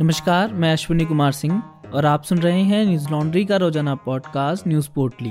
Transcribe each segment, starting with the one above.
नमस्कार, मैं अश्विनी कुमार सिंह और आप सुन रहे हैं न्यूज लॉन्ड्री का रोजाना पॉडकास्ट न्यूज पोर्टली।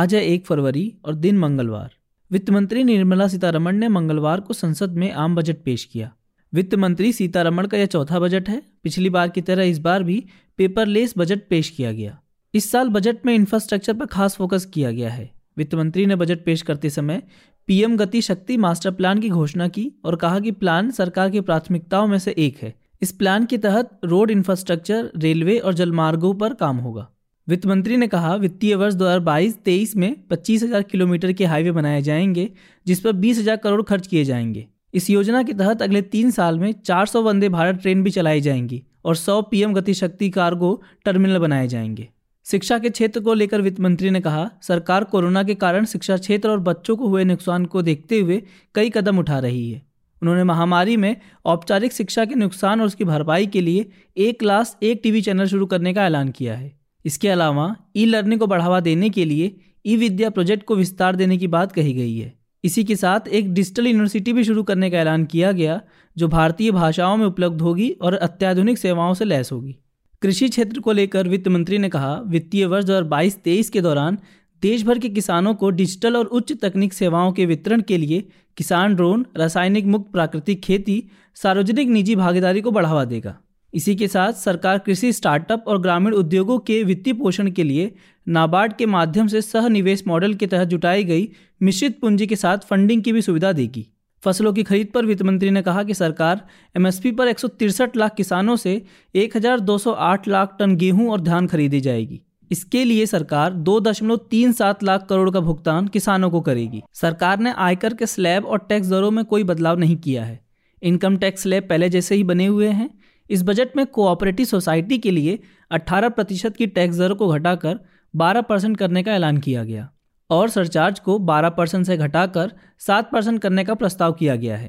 आज है 1 फरवरी और दिन मंगलवार। वित्त मंत्री निर्मला सीतारमण ने मंगलवार को संसद में आम बजट पेश किया। वित्त मंत्री सीतारमण का यह चौथा बजट है। पिछली बार की तरह इस बार भी पेपरलेस बजट पेश किया गया। इस साल बजट में इंफ्रास्ट्रक्चर पर खास फोकस किया गया है। वित्त मंत्री ने बजट पेश करते समय पीएम गति शक्ति मास्टर प्लान की घोषणा की और कहा कि प्लान सरकार की प्राथमिकताओं में से एक है। इस प्लान के तहत रोड इंफ्रास्ट्रक्चर, रेलवे और जलमार्गों पर काम होगा। वित्त मंत्री ने कहा, वित्तीय वर्ष 2022-23 में 25,000 किलोमीटर के हाईवे बनाए जाएंगे, जिस पर 20,000 करोड़ खर्च किए जाएंगे। इस योजना के तहत अगले 3 साल में 400 वंदे भारत ट्रेन भी चलाई जाएंगी और 100 पीएम गति शक्ति कार्गो टर्मिनल बनाए जाएंगे। शिक्षा के क्षेत्र को लेकर वित्त मंत्री ने कहा, सरकार कोरोना के कारण शिक्षा क्षेत्र और बच्चों को हुए नुकसान को देखते हुए कई कदम उठा रही है। उन्होंने महामारी में औपचारिक शिक्षा के नुकसान और उसकी भरपाई के लिए 1 क्लास 1 टीवी चैनल शुरू करने का ऐलान किया है। इसके अलावा ई लर्निंग को बढ़ावा देने के लिए ई-विद्या प्रोजेक्ट को विस्तार देने की बात कही गई है। इसी के साथ एक डिजिटल यूनिवर्सिटी भी शुरू करने का ऐलान किया गया, जो भारतीय भाषाओं में उपलब्ध होगी और अत्याधुनिक सेवाओं से लैस होगी। कृषि क्षेत्र को लेकर वित्त मंत्री ने कहा, वित्तीय वर्ष 2022-23 के दौरान देश भर के किसानों को डिजिटल और उच्च तकनीक सेवाओं के वितरण के लिए किसान ड्रोन, रासायनिक मुक्त प्राकृतिक खेती, सार्वजनिक निजी भागीदारी को बढ़ावा देगा। इसी के साथ सरकार कृषि स्टार्टअप और ग्रामीण उद्योगों के वित्तीय पोषण के लिए नाबार्ड के माध्यम से सह निवेश मॉडल के तहत जुटाई गई मिश्रित पूंजी के साथ फंडिंग की भी सुविधा देगी। फसलों की खरीद पर वित्त मंत्री ने कहा कि सरकार एमएसपी पर 163 लाख किसानों से 1,208 लाख टन गेहूं और धान खरीदी जाएगी। इसके लिए सरकार 2.37 लाख करोड़ का भुगतान किसानों को करेगी। सरकार ने आयकर के स्लैब और टैक्स दरों में कोई बदलाव नहीं किया है। इनकम टैक्स स्लैब पहले जैसे ही बने हुए हैं। इस बजट में कोऑपरेटिव सोसाइटी के लिए 18% की टैक्स दर को घटाकर 12% करने का ऐलान किया गया और सरचार्ज को 12% से घटाकर 7% करने का प्रस्ताव किया गया है।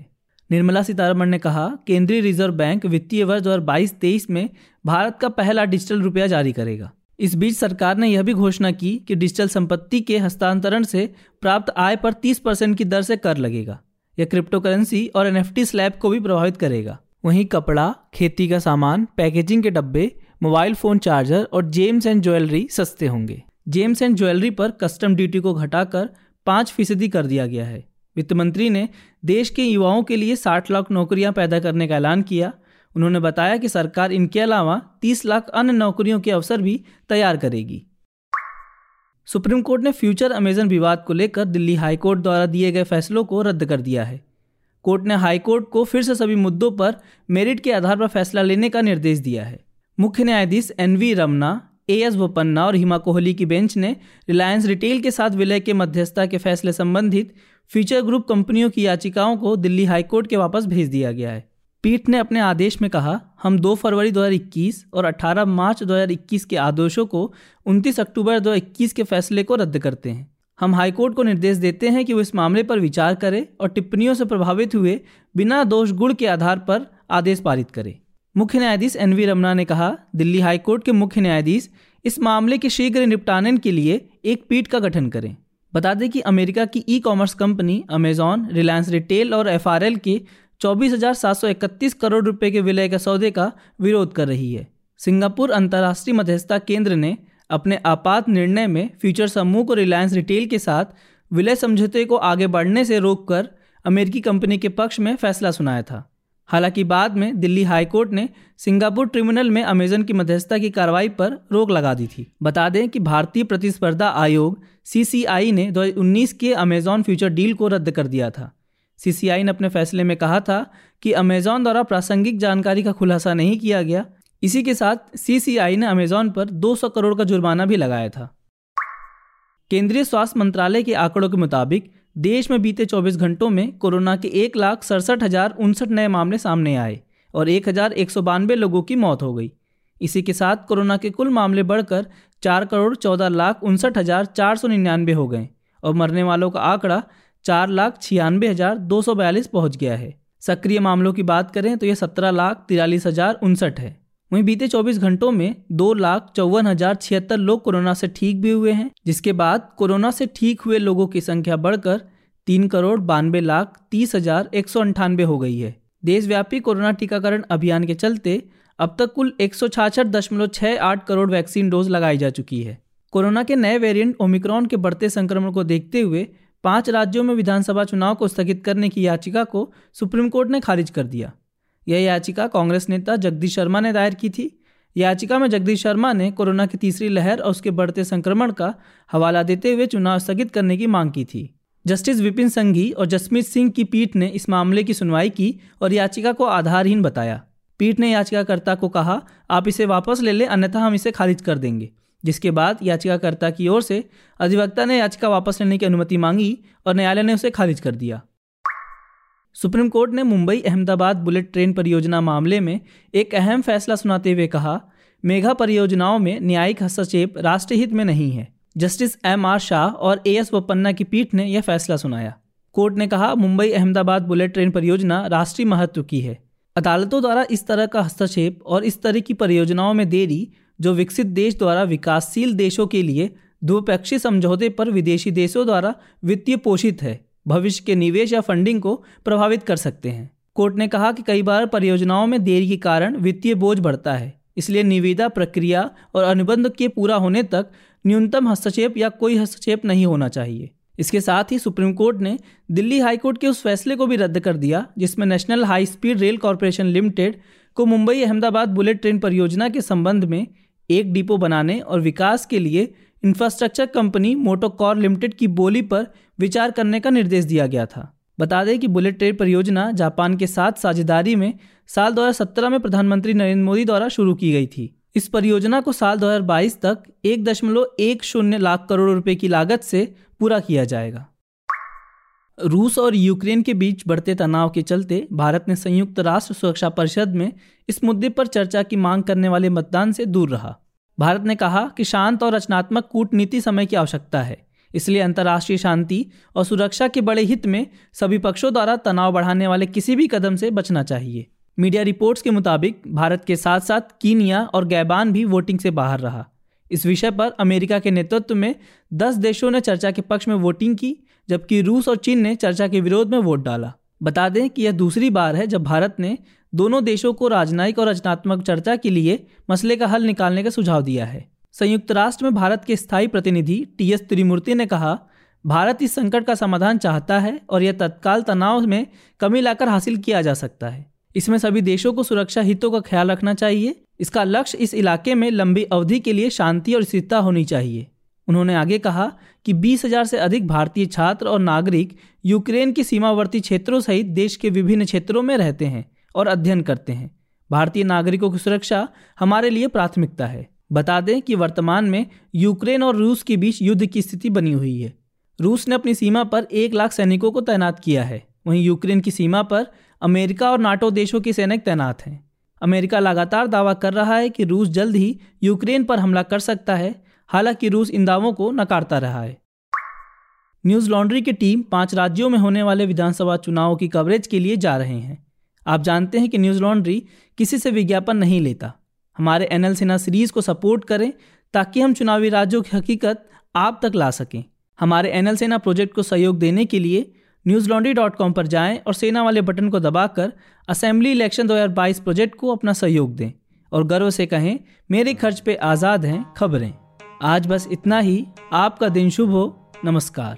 निर्मला सीतारमण ने कहा, केंद्रीय रिजर्व बैंक वित्तीय वर्ष 2022-23 में भारत का पहला डिजिटल रुपया जारी करेगा। इस बीच सरकार ने यह भी घोषणा की कि डिजिटल संपत्ति के हस्तांतरण से प्राप्त आय पर 30% की दर से कर लगेगा। यह क्रिप्टो करेंसी और एनएफटी स्लैब को भी प्रभावित करेगा। वहीं कपड़ा, खेती का सामान, पैकेजिंग के डब्बे, मोबाइल फ़ोन चार्जर और जेम्स एंड ज्वेलरी सस्ते होंगे। जेम्स एंड ज्वेलरी पर कस्टम ड्यूटी को घटाकर 5% कर दिया गया है। वित्त मंत्री ने देश के युवाओं के लिए 60 लाख नौकरियां पैदा करने का ऐलान किया। उन्होंने बताया कि सरकार इनके अलावा 30 लाख अन्य नौकरियों के अवसर भी तैयार करेगी। सुप्रीम कोर्ट ने फ्यूचर अमेजन विवाद को लेकर दिल्ली हाईकोर्ट द्वारा दिए गए फैसलों को रद्द कर दिया है। कोर्ट ने हाईकोर्ट को फिर से सभी मुद्दों पर मेरिट के आधार पर फैसला लेने का निर्देश दिया है। मुख्य न्यायाधीश NV रमना, एएस बोपन्ना और हिमा कोहली की बेंच ने रिलायंस रिटेल के साथ विलय के मध्यस्थता के फैसले संबंधित फ्यूचर ग्रुप कंपनियों की याचिकाओं को दिल्ली हाईकोर्ट के वापस भेज दिया गया है। पीठ ने अपने आदेश में कहा, हम 2 फरवरी 2021 और 18 मार्च 2021 के आदेशों को 29 अक्टूबर 2021 के फैसले को रद्द करते हैं। हम हाईकोर्ट को निर्देश देते हैं कि वो इस मामले पर विचार करे और टिप्पणियों से प्रभावित हुए बिना दोष गुण के आधार पर आदेश पारित करे। मुख्य न्यायाधीश NV रमना ने कहा, दिल्ली हाईकोर्ट के मुख्य न्यायाधीश इस मामले के शीघ्र निपटान के लिए एक पीठ का गठन करें। बता दें कि अमेरिका की e commerce company Amazon, Reliance retail और एफआरएल के 24,731 करोड़ रुपए के विलय के सौदे का विरोध कर रही है। सिंगापुर अंतर्राष्ट्रीय मध्यस्थता केंद्र ने अपने आपात निर्णय में फ्यूचर समूह को रिलायंस रिटेल के साथ विलय समझौते को आगे बढ़ने से रोककर अमेरिकी कंपनी के पक्ष में फैसला सुनाया था। हालांकि बाद में दिल्ली हाईकोर्ट ने सिंगापुर ट्रिब्यूनल में अमेजन की मध्यस्थता की कार्रवाई पर रोक लगा दी थी। बता दें कि भारतीय प्रतिस्पर्धा आयोग सीसीआई ने 2019 के अमेजॉन फ्यूचर डील को रद्द कर दिया था। सीसीआई ने अपने फैसले में कहा था कि अमेजॉन द्वारा प्रासंगिक जानकारी का खुलासा नहीं किया गया। इसी के साथ सीसीआई ने अमेजॉन पर 200 करोड़ का जुर्माना भी लगाया था। केंद्रीय स्वास्थ्य मंत्रालय के आंकड़ों के मुताबिक देश में बीते 24 घंटों में कोरोना के 1,67,059 नए मामले सामने आए और 1,192 लोगों की मौत हो गई। इसी के साथ कोरोना के कुल मामले बढ़कर 4,14,59,499 हो गए और मरने वालों का आंकड़ा 4,96,242 पहुँच गया है। सक्रिय मामलों की बात करें तो यह 17,43,059 है। वहीं बीते 24 घंटों में 2,54,076 लोग कोरोना से ठीक भी हुए हैं, जिसके बाद कोरोना से ठीक हुए लोगों की संख्या बढ़कर 3,92,30,198 हो गई है। देशव्यापी कोरोना टीकाकरण अभियान के चलते अब तक कुल 166.68 करोड़ वैक्सीन डोज लगाई जा चुकी है। कोरोना के नए वेरिएंट ओमिक्रॉन के बढ़ते संक्रमण को देखते हुए 5 राज्यों में विधानसभा चुनाव को स्थगित करने की याचिका को सुप्रीम कोर्ट ने खारिज कर दिया। यह याचिका कांग्रेस नेता जगदीश शर्मा ने दायर की थी। याचिका में जगदीश शर्मा ने कोरोना की तीसरी लहर और उसके बढ़ते संक्रमण का हवाला देते हुए चुनाव स्थगित करने की मांग की थी। जस्टिस विपिन संघी और जसमीत सिंह की पीठ ने इस मामले की सुनवाई की और याचिका को आधारहीन बताया। पीठ ने याचिकाकर्ता को कहा, आप इसे वापस ले लें अन्यथा हम इसे खारिज कर देंगे। जिसके बाद याचिकाकर्ता की ओर से अधिवक्ता ने याचिका वापस लेने की अनुमति मांगी और न्यायालय ने उसे खारिज कर दिया। सुप्रीम कोर्ट ने मुंबई अहमदाबाद बुलेट ट्रेन परियोजना मामले में एक अहम फैसला सुनाते हुए कहा, मेगा परियोजनाओं में न्यायिक हस्तक्षेप राष्ट्रहित में नहीं है। जस्टिस एमआर शाह और एएस बोपन्ना की पीठ ने यह फैसला सुनाया। कोर्ट ने कहा, मुंबई अहमदाबाद बुलेट ट्रेन परियोजना राष्ट्रीय महत्व की है। अदालतों द्वारा इस तरह का हस्तक्षेप और इस तरह की परियोजनाओं में देरी, जो विकसित देश द्वारा विकासशील देशों के लिए द्विपक्षीय समझौते पर विदेशी देशों द्वारा वित्तीय पोषित है, भविष्य के निवेश या फंडिंग को प्रभावित कर सकते हैं। कोर्ट ने कहा कि कई बार परियोजनाओं में देरी के कारण वित्तीय बोझ बढ़ता है, इसलिए निविदा प्रक्रिया और अनुबंध के पूरा होने तक न्यूनतम हस्तक्षेप या कोई हस्तक्षेप नहीं होना चाहिए। इसके साथ ही सुप्रीम कोर्ट ने दिल्ली हाईकोर्ट के उस फैसले को भी रद्द कर दिया जिसमें national high speed rail corporation limited को मुंबई अहमदाबाद बुलेट ट्रेन परियोजना के संबंध में एक डिपो बनाने और विकास के लिए इंफ्रास्ट्रक्चर कंपनी मोटोकॉर लिमिटेड की बोली पर विचार करने का निर्देश दिया गया था। बता दें कि बुलेट ट्रेन परियोजना जापान के साथ साझेदारी में साल 2017 में प्रधानमंत्री नरेंद्र मोदी द्वारा शुरू की गई थी। इस परियोजना को साल 2022 तक 1.10 लाख करोड़ रुपए की लागत से पूरा किया जाएगा। रूस और यूक्रेन के बीच बढ़ते तनाव के चलते भारत ने संयुक्त राष्ट्र सुरक्षा परिषद में इस मुद्दे पर चर्चा की मांग करने वाले मतदान से दूर रहा। भारत ने कहा कि शांत और रचनात्मक कूटनीति समय की आवश्यकता है, इसलिए अंतर्राष्ट्रीय शांति और सुरक्षा के बड़े हित में सभी पक्षों द्वारा तनाव बढ़ाने वाले किसी भी कदम से बचना चाहिए। मीडिया रिपोर्ट्स के मुताबिक भारत के साथ साथ कीनिया और गैबान भी वोटिंग से बाहर रहा। इस विषय पर अमेरिका के नेतृत्व में 10 देशों ने चर्चा के पक्ष में वोटिंग की, जबकि रूस और चीन ने चर्चा के विरोध में वोट डाला। बता दें कि यह दूसरी बार है जब भारत ने दोनों देशों को राजनयिक और रचनात्मक चर्चा के लिए मसले का हल निकालने का सुझाव दिया है। संयुक्त राष्ट्र में भारत के स्थायी प्रतिनिधि टी एस त्रिमूर्ति ने कहा, भारत इस संकट का समाधान चाहता है और यह तत्काल तनाव में कमी लाकर हासिल किया जा सकता है। इसमें सभी देशों को सुरक्षा हितों का ख्याल रखना चाहिए। इसका लक्ष्य इस इलाके में लंबी अवधि के लिए शांति और स्थिरता होनी चाहिए। उन्होंने आगे कहा कि 20,000 से अधिक भारतीय छात्र और नागरिक यूक्रेन के सीमावर्ती क्षेत्रों सहित देश के विभिन्न क्षेत्रों में रहते हैं और अध्ययन करते हैं। भारतीय नागरिकों की सुरक्षा हमारे लिए प्राथमिकता है। बता दें कि वर्तमान में यूक्रेन और रूस के बीच युद्ध की स्थिति बनी हुई है। रूस ने अपनी सीमा पर 1 लाख सैनिकों को तैनात किया है। वहीं यूक्रेन की सीमा पर अमेरिका और नाटो देशों के सैनिक तैनात हैं। अमेरिका लगातार दावा कर रहा है कि रूस जल्द ही यूक्रेन पर हमला कर सकता है, हालांकि रूस इन दावों को नकारता रहा है। न्यूज लॉन्ड्री की टीम 5 राज्यों में होने वाले विधानसभा चुनावों की कवरेज के लिए जा रहे हैं। आप जानते हैं कि न्यूज लॉन्ड्री किसी से विज्ञापन नहीं लेता। हमारे एनएल सिन्हा सीरीज़ को सपोर्ट करें ताकि हम चुनावी राज्यों की हकीकत आप तक ला सकें। हमारे एनएल सेना प्रोजेक्ट को सहयोग देने के लिए newslaundry.com पर जाएं और सेना वाले बटन को दबाकर असेंबली इलेक्शन 2022 प्रोजेक्ट को अपना सहयोग दें और गर्व से कहें, मेरे खर्च पे आज़ाद हैं खबरें। आज बस इतना ही। आपका दिन शुभ हो। नमस्कार।